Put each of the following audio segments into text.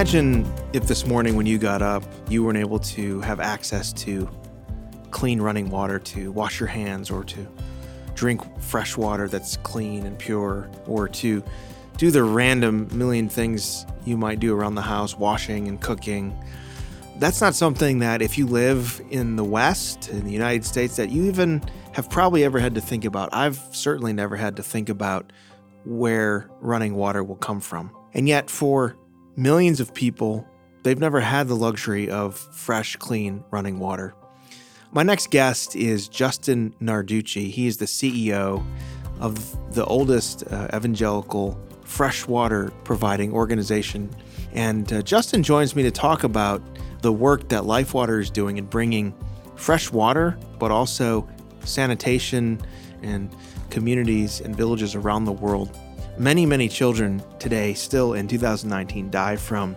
Imagine if this morning when you got up, you weren't able to have access to clean running water to wash your hands or to drink fresh water that's clean and pure, or to do the random million things you might do around the house, washing and cooking. That's not something that if you live in the West, in the United States, that you even have probably ever had to think about. I've certainly never had to think about where running water will come from. And yet for millions of people, they've never had the luxury of fresh, clean running water. My next guest is Justin Narducci. He is the CEO of the oldest evangelical freshwater providing organization. And Justin joins me to talk about the work that Lifewater is doing in bringing fresh water, but also sanitation and communities and villages around the world. Many, many children today, still in 2019, die from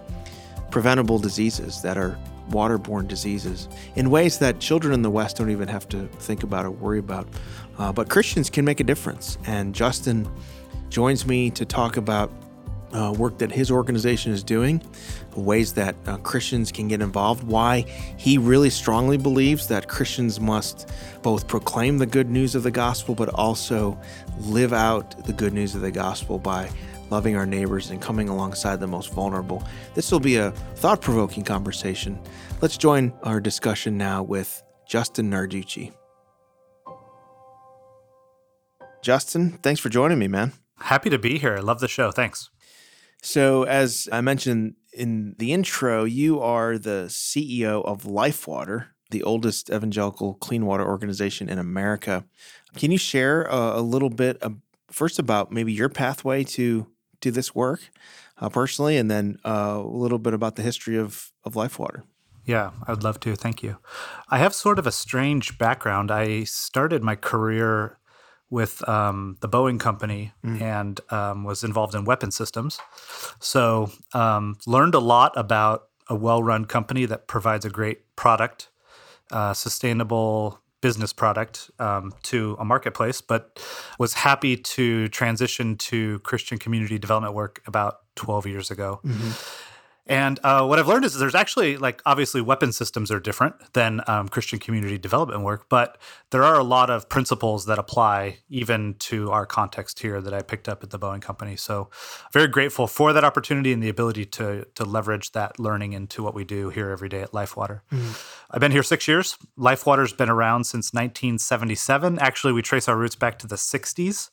preventable diseases that are waterborne diseases in ways that children in the West don't even have to think about or worry about. But Christians can make a difference. And Justin joins me to talk about work that his organization is doing, ways that Christians can get involved, why he really strongly believes that Christians must both proclaim the good news of the gospel, but also live out the good news of the gospel by loving our neighbors and coming alongside the most vulnerable. This will be a thought-provoking conversation. Let's join our discussion now with Justin Narducci. Justin, thanks for joining me, man. Happy to be here. I love the show. Thanks. So as I mentioned in the intro, you are the CEO of Lifewater, the oldest evangelical clean water organization in America. Can you share a little bit, first about maybe your pathway to this work personally, and then a little bit about the history of Lifewater? Yeah, I would love to. Thank you. I have sort of a strange background. I started my career with the Boeing company and was involved in weapon systems. So learned a lot about a well-run company that provides a great product, sustainable business product to a marketplace, but was happy to transition to Christian community development work about 12 years ago. Mm-hmm. And what I've learned is there's actually, like, obviously weapon systems are different than Christian community development work, but there are a lot of principles that apply even to our context here that I picked up at the Boeing company. So very grateful for that opportunity and the ability to leverage that learning into what we do here every day at Lifewater. Mm-hmm. I've been here 6 years. Lifewater's been around since 1977. Actually, we trace our roots back to the 60s,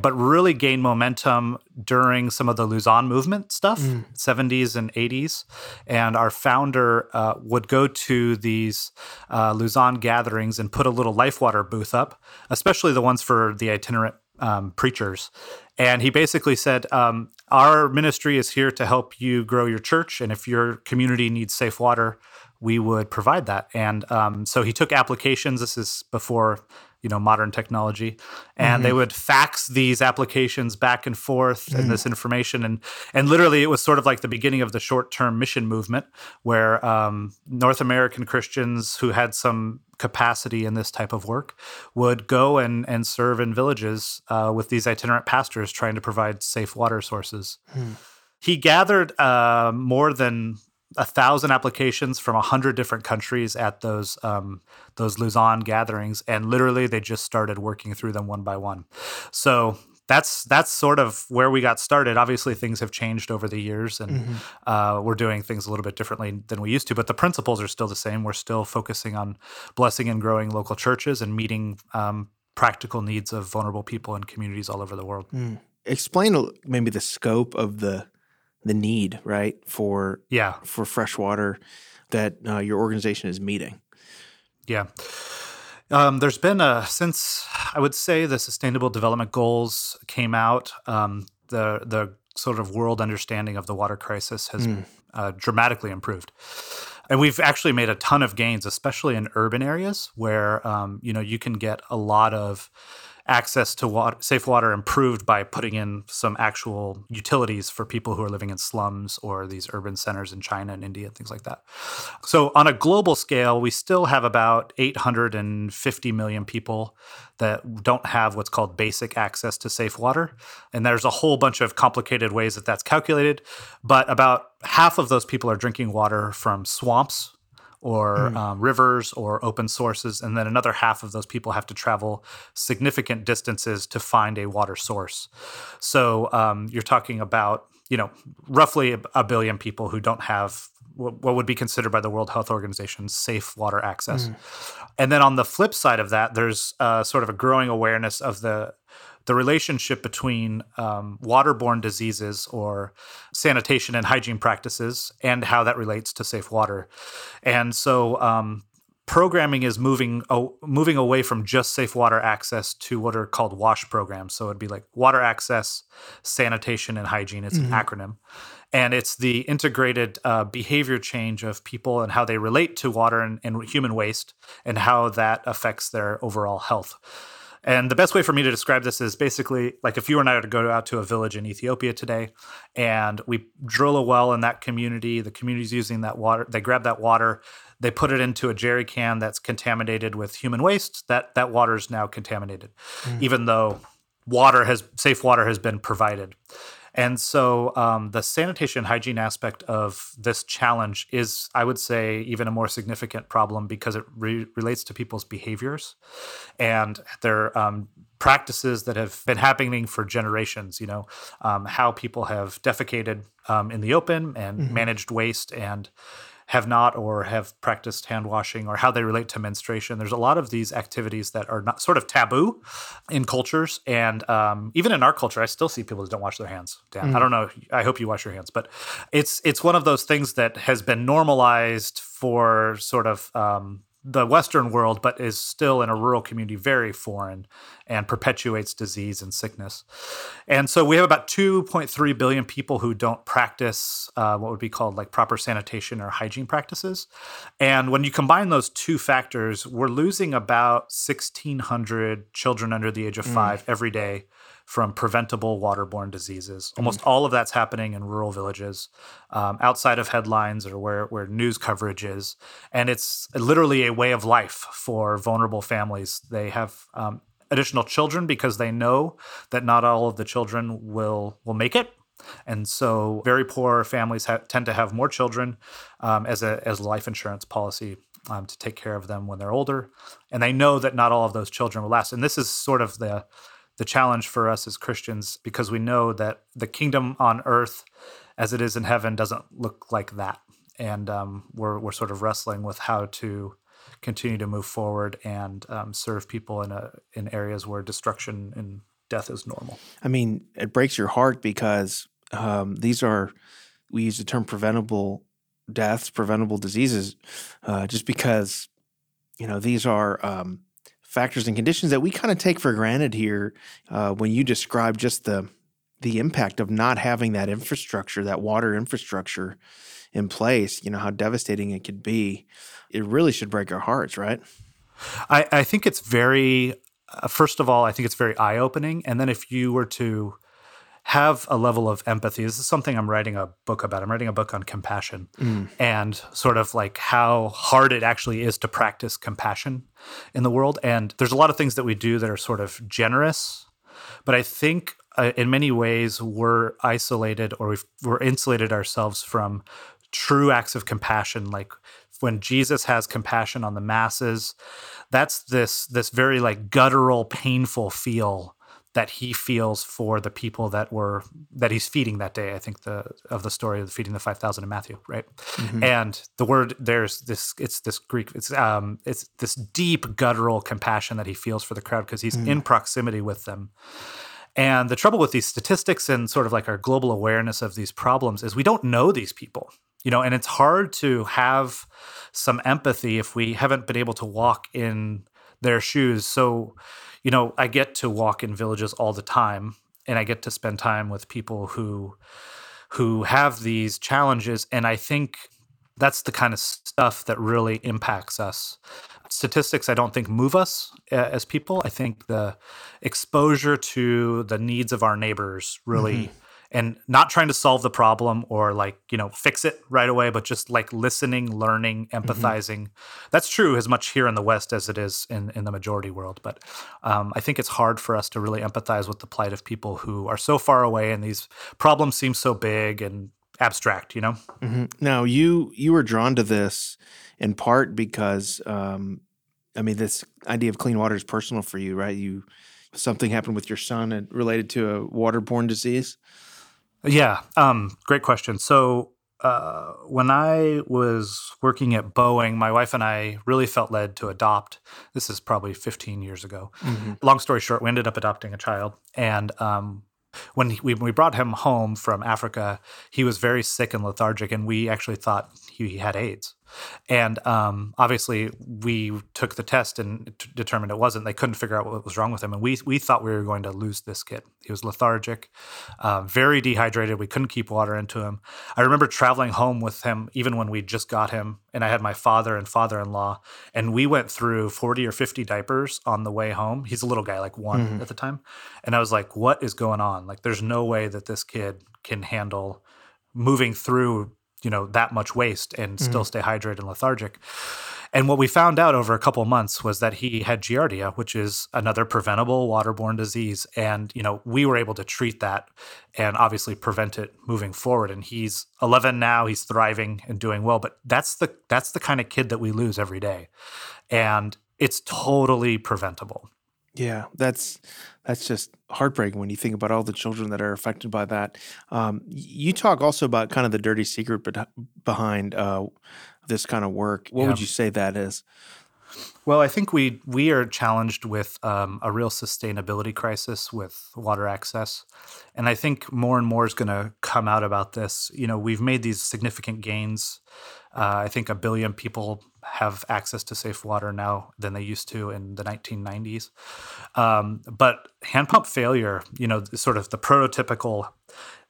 but really gained momentum during some of the Luzon movement stuff, 70s and 80s. And our founder would go to these Luzon gatherings and put a little Lifewater booth up, especially the ones for the itinerant preachers. And he basically said, our ministry is here to help you grow your church. And if your community needs safe water, we would provide that. And so he took applications. This is before, you know, modern technology. And they would fax these applications back and forth and this information. And literally, it was sort of like the beginning of the short-term mission movement, where North American Christians who had some capacity in this type of work would go and serve in villages with these itinerant pastors trying to provide safe water sources. He gathered more than 1,000 applications from 100 different countries at those Luzon gatherings, and literally they just started working through them one by one. So that's sort of where we got started. Obviously, things have changed over the years, and we're doing things a little bit differently than we used to, but the principles are still the same. We're still focusing on blessing and growing local churches and meeting practical needs of vulnerable people and communities all over the world. Explain maybe the scope of the need, right, for fresh water that your organization is meeting. Yeah. There's been since I would say the Sustainable Development Goals came out, the sort of world understanding of the water crisis has dramatically improved. And we've actually made a ton of gains, especially in urban areas where, you know, you can get a lot of access to water, safe water improved by putting in some actual utilities for people who are living in slums or these urban centers in China and India and things like that. So on a global scale, we still have about 850 million people that don't have what's called basic access to safe water. And there's a whole bunch of complicated ways that that's calculated. But about half of those people are drinking water from swamps or rivers or open sources. And then another half of those people have to travel significant distances to find a water source. So you're talking about, you know, roughly a billion people who don't have what would be considered by the World Health Organization safe water access. And then on the flip side of that, there's sort of a growing awareness of the relationship between waterborne diseases or sanitation and hygiene practices and how that relates to safe water. And so programming is moving away from just safe water access to what are called WASH programs. So it'd be like water access, sanitation, and hygiene. It's an acronym. And it's the integrated behavior change of people and how they relate to water and human waste and how that affects their overall health. And the best way for me to describe this is basically like if you and I were to go out to a village in Ethiopia today and we drill a well in that community, the community's using that water, they grab that water, they put it into a jerry can that's contaminated with human waste, that water is now contaminated, even though safe water has been provided. And so the sanitation hygiene aspect of this challenge is, I would say, even a more significant problem because it relates to people's behaviors and their practices that have been happening for generations, you know, how people have defecated in the open and managed waste and have not or have practiced hand washing or how they relate to menstruation. There's a lot of these activities that are not sort of taboo in cultures. And even in our culture, I still see people that don't wash their hands, Dan. I don't know. I hope you wash your hands. But it's one of those things that has been normalized for sort of the Western world, but is still in a rural community very foreign and perpetuates disease and sickness. And so we have about 2.3 billion people who don't practice what would be called like proper sanitation or hygiene practices. And when you combine those two factors, we're losing about 1,600 children under the age of 5 every day from preventable waterborne diseases. Almost all of that's happening in rural villages, outside of headlines or where news coverage is. And it's literally a way of life for vulnerable families. They have additional children because they know that not all of the children will make it. And so very poor families tend to have more children as a life insurance policy to take care of them when they're older. And they know that not all of those children will last. And this is sort of the challenge for us as Christians, because we know that the kingdom on earth as it is in heaven doesn't look like that. And we're sort of wrestling with how to continue to move forward and serve people in areas where destruction and death is normal. I mean, it breaks your heart because we use the term preventable deaths, preventable diseases, just because, you know, these are factors and conditions that we kind of take for granted here when you describe just the impact of not having that infrastructure, that water infrastructure in place, you know, how devastating it could be. It really should break our hearts, right? I think it's very, first of all, I think it's very eye-opening. And then if you were to have a level of empathy, this is something I'm writing a book about. I'm writing a book on compassion and sort of like how hard it actually is to practice compassion in the world. And there's a lot of things that we do that are sort of generous, but I think in many ways we're isolated or we're insulated ourselves from true acts of compassion. Like when Jesus has compassion on the masses, that's this very like guttural, painful feel that he feels for the people that he's feeding that day. I think of the story of feeding the 5,000 in Matthew, right? And the word it's this deep guttural compassion that he feels for the crowd because he's in proximity with them. And the trouble with these statistics and sort of like our global awareness of these problems is we don't know these people, you know, and it's hard to have some empathy if we haven't been able to walk in their shoes. So, you know, I get to walk in villages all the time, and I get to spend time with people who have these challenges. And I think that's the kind of stuff that really impacts us Statistics, I don't think, move us as people. I think the exposure to the needs of our neighbors really, and not trying to solve the problem or fix it right away, but just listening, learning, empathizing. That's true as much here in the West as it is in the majority world. But I think it's hard for us to really empathize with the plight of people who are so far away and these problems seem so big and abstract, Now, you were drawn to this in part because, this idea of clean water is personal for you, right? Something happened with your son and related to a waterborne disease? Yeah, great question. So when I was working at Boeing, my wife and I really felt led to adopt. This is probably 15 years ago. Long story short, we ended up adopting a child. And when we brought him home from Africa, he was very sick and lethargic, and we actually thought he had AIDS. And obviously, we took the test and determined it wasn't. They couldn't figure out what was wrong with him, and we thought we were going to lose this kid. He was lethargic, very dehydrated. We couldn't keep water into him. I remember traveling home with him, even when we just got him, and I had my father and father-in-law, and we went through 40 or 50 diapers on the way home. He's a little guy, one at the time, and I was like, "What is going on? There's no way that this kid can handle moving through." That much waste and still stay hydrated and lethargic. And what we found out over a couple of months was that he had Giardia, which is another preventable waterborne disease. And, we were able to treat that and obviously prevent it moving forward. And he's 11 now, he's thriving and doing well, but that's the kind of kid that we lose every day. And it's totally preventable. Yeah, that's just heartbreaking when you think about all the children that are affected by that. You talk also about kind of the dirty secret behind this kind of work. What would you say that is? Well, I think we are challenged with a real sustainability crisis with water access. And I think more and more is going to come out about this. We've made these significant gains. I think 1 billion people have access to safe water now than they used to in the 1990s. But hand pump failure, sort of the prototypical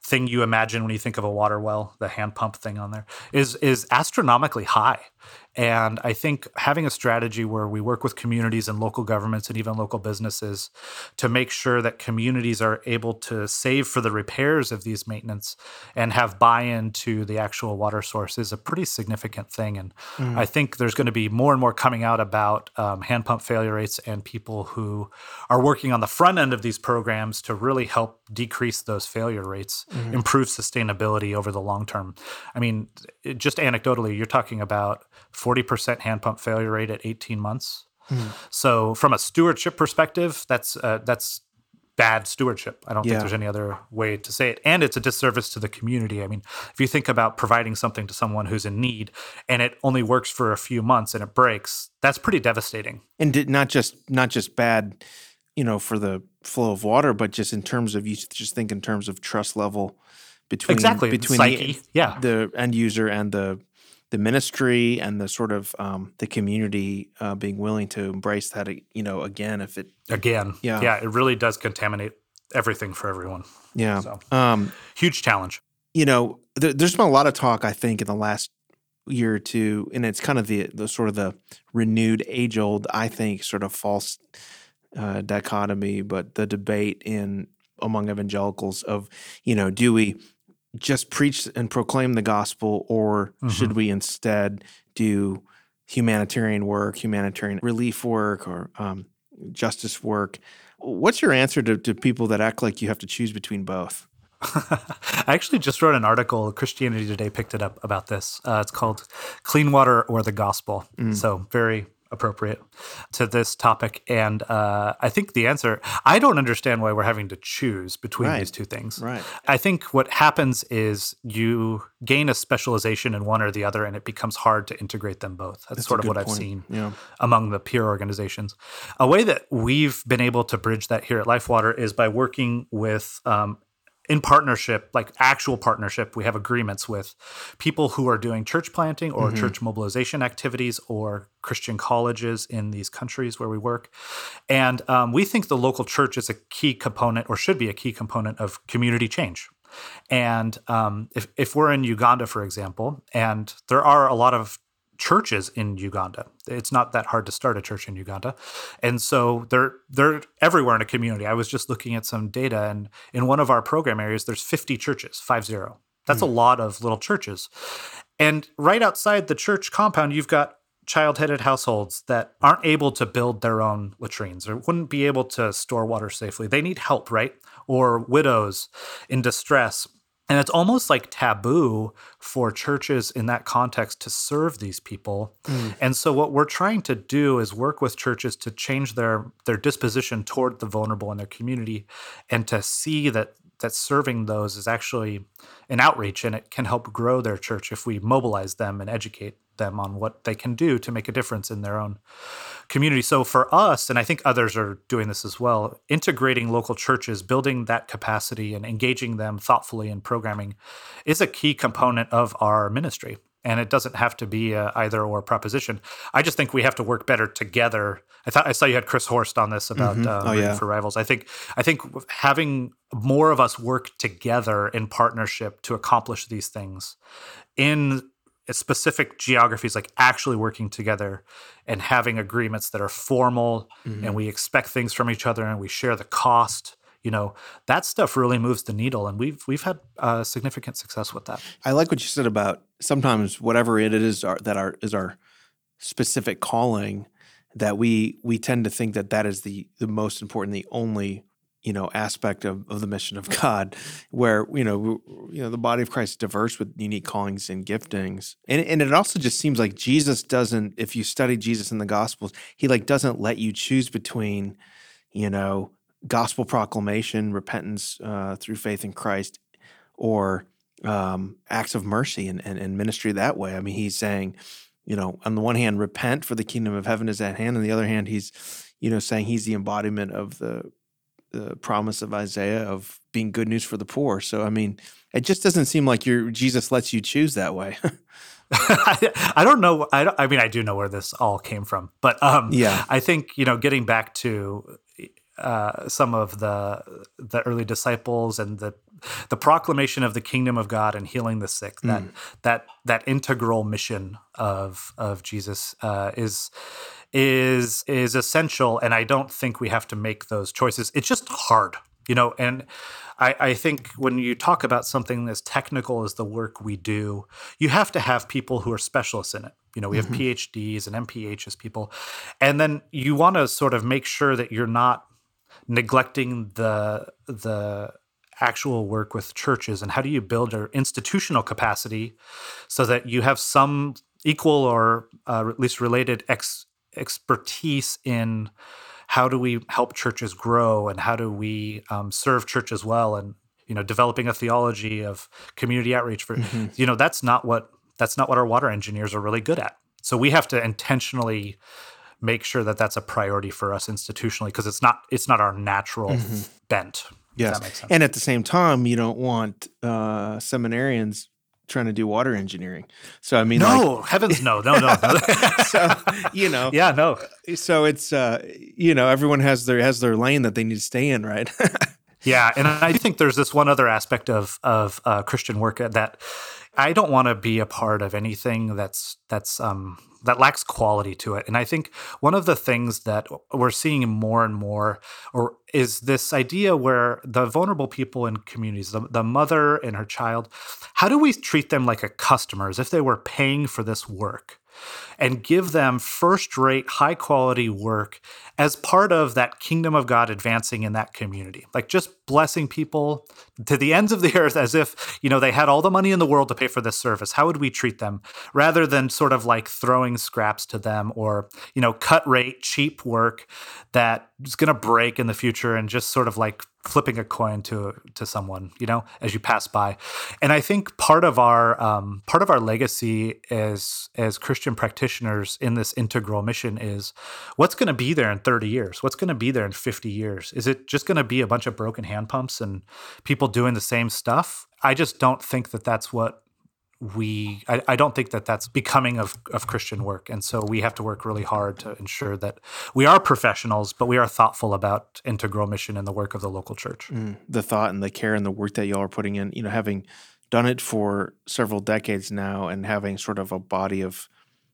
thing you imagine when you think of a water well, the hand pump thing on there, is astronomically high. And I think having a strategy where we work with communities and local governments and even local businesses to make sure that communities are able to save for the repairs of these maintenance and have buy-in to the actual water source is a pretty significant thing. And I think there's going to be more and more coming out about hand pump failure rates and people who are working on the front end of these programs to really help decrease those failure rates, improve sustainability over the long term. I mean, just anecdotally, you're talking about 40% hand pump failure rate at 18 months. So from a stewardship perspective, that's bad stewardship. I don't think there's any other way to say it. And it's a disservice to the community. I mean, if you think about providing something to someone who's in need and it only works for a few months and it breaks, that's pretty devastating. And not just bad, for the flow of water, but just in terms of, you just think in terms of trust level between the end user and the ministry and the sort of the community being willing to embrace that, it really does contaminate everything for everyone. Yeah. So, huge challenge. There's been a lot of talk, I think, in the last year or two, and it's kind of the sort of the renewed age-old, I think, sort of false dichotomy, but the debate among evangelicals of, do we just preach and proclaim the gospel, or should we instead do humanitarian work, humanitarian relief work, or justice work? What's your answer to people that act like you have to choose between both? I actually just wrote an article, Christianity Today picked it up, about this. It's called Clean Water or the Gospel. So very appropriate to this topic. And I think the answer, I don't understand why we're having to choose between these two things. Right. I think what happens is you gain a specialization in one or the other, and it becomes hard to integrate them both. That's sort of what I've seen among the peer organizations. A way that we've been able to bridge that here at Lifewater is by working with in partnership, actual partnership, we have agreements with people who are doing church planting or church mobilization activities or Christian colleges in these countries where we work. And we think the local church is a key component, or should be a key component, of community change. And if we're in Uganda, for example, and there are a lot of churches in Uganda. It's not that hard to start a church in Uganda. And so they're everywhere in a community. I was just looking at some data, and in one of our program areas, there's 50 churches, 50. That's a lot of little churches. And right outside the church compound, you've got child-headed households that aren't able to build their own latrines or wouldn't be able to store water safely. They need help, right? Or widows in distress. And it's almost like taboo for churches in that context to serve these people. And so what we're trying to do is work with churches to change their disposition toward the vulnerable in their community and to see that serving those is actually an outreach, and it can help grow their church if we mobilize them and educate them on what they can do to make a difference in their own community. So for us, and I think others are doing this as well, integrating local churches, building that capacity and engaging them thoughtfully in programming is a key component of our ministry. And it doesn't have to be a either or proposition. I just think we have to work better together. I saw you had Chris Horst on this about for Rivals. I think having more of us work together in partnership to accomplish these things in specific geographies, like actually working together and having agreements that are formal, and we expect things from each other and we share the cost. You know, that stuff really moves the needle, and we've had significant success with that. I like what you said about sometimes whatever it is that is our specific calling, that we tend to think that is the most important, the only, aspect of the mission of God, where, the body of Christ is diverse with unique callings and giftings. And it also just seems like Jesus doesn't, if you study Jesus in the Gospels, he doesn't let you choose between, gospel proclamation, repentance through faith in Christ, or acts of mercy and ministry that way. I mean, he's saying, on the one hand, repent, for the kingdom of heaven is at hand. On the other hand, he's, saying he's the embodiment of the promise of Isaiah of being good news for the poor. So, I mean, it just doesn't seem like Jesus lets you choose that way. I don't know. I do know where this all came from, but I think, getting back to some of the early disciples and the proclamation of the kingdom of God and healing the sick, that integral mission of Jesus is essential, and I don't think we have to make those choices. It's just hard, and I think when you talk about something as technical as the work we do, you have to have people who are specialists in it. We have PhDs and MPHs people, and then you want to sort of make sure that you're not neglecting the actual work with churches. And how do you build our institutional capacity so that you have some equal or at least related expertise in how do we help churches grow, and how do we serve churches well, and developing a theology of community outreach for that's not what our water engineers are really good at. So we have to intentionally make sure that that's a priority for us institutionally, because it's not our natural bent. Yes. That makes sense. And at the same time, you don't want seminarians trying to do water engineering. So, I mean, no. So, Yeah, no. So it's, everyone has their lane that they need to stay in, right? Yeah. And I think there's this one other aspect of Christian work that I don't want to be a part of anything that lacks quality to it. And I think one of the things that we're seeing more and more is this idea where the vulnerable people in communities, the mother and her child, how do we treat them like a customer, as if they were paying for this work, and give them first-rate, high-quality work as part of that kingdom of God advancing in that community? Like just blessing people to the ends of the earth as if, they had all the money in the world to pay for this service. How would we treat them, rather than sort of like throwing scraps to them or, cut-rate, cheap work that is going to break in the future and just sort of like flipping a coin to someone, as you pass by. And I think part of our legacy as Christian practitioners in this integral mission is, what's going to be there in 30 years? What's going to be there in 50 years? Is it just going to be a bunch of broken hand pumps and people doing the same stuff? I just don't think that that's what I don't think that that's becoming of Christian work. And so we have to work really hard to ensure that we are professionals, but we are thoughtful about integral mission and the work of the local church. The thought and the care and the work that y'all are putting in, having done it for several decades now and having sort of a body of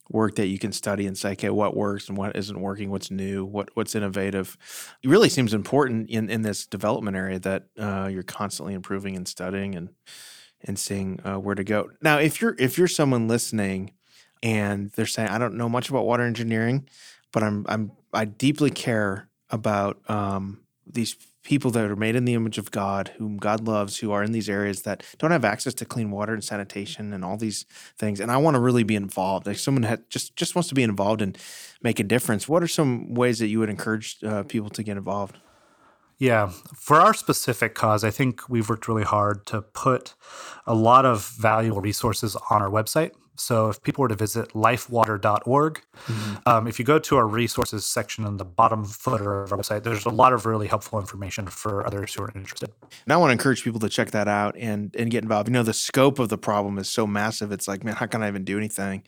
work that you can study and say, okay, what works and what isn't working, what's new, what's innovative. It really seems important in this development area that you're constantly improving and studying and seeing where to go. Now, if you're someone listening and they're saying, I don't know much about water engineering, but I deeply care about these people that are made in the image of God, whom God loves, who are in these areas that don't have access to clean water and sanitation and all these things. And I want to really be involved. Like someone just wants to be involved and make a difference. What are some ways that you would encourage people to get involved? Yeah. For our specific cause, I think we've worked really hard to put a lot of valuable resources on our website. So if people were to visit lifewater.org, if you go to our resources section in the bottom footer of our website, there's a lot of really helpful information for others who are interested. And I want to encourage people to check that out and get involved. You know, the scope of the problem is so massive. It's like, man, how can I even do anything?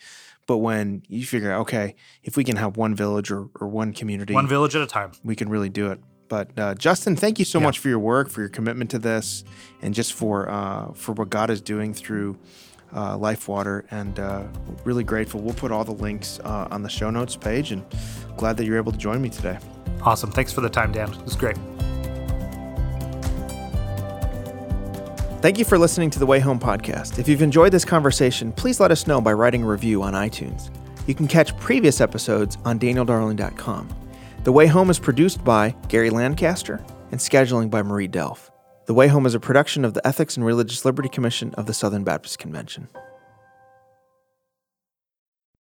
But when you figure out, okay, if we can help one village or one community. One village at a time. We can really do it. But Justin, thank you so much for your work, for your commitment to this, and just for what God is doing through Lifewater, and really grateful. We'll put all the links on the show notes page, and glad that you're able to join me today. Awesome. Thanks for the time, Dan. It was great. Thank you for listening to The Way Home Podcast. If you've enjoyed this conversation, please let us know by writing a review on iTunes. You can catch previous episodes on danieldarling.com. The Way Home is produced by Gary Lancaster and scheduling by Marie Delph. The Way Home is a production of the Ethics and Religious Liberty Commission of the Southern Baptist Convention.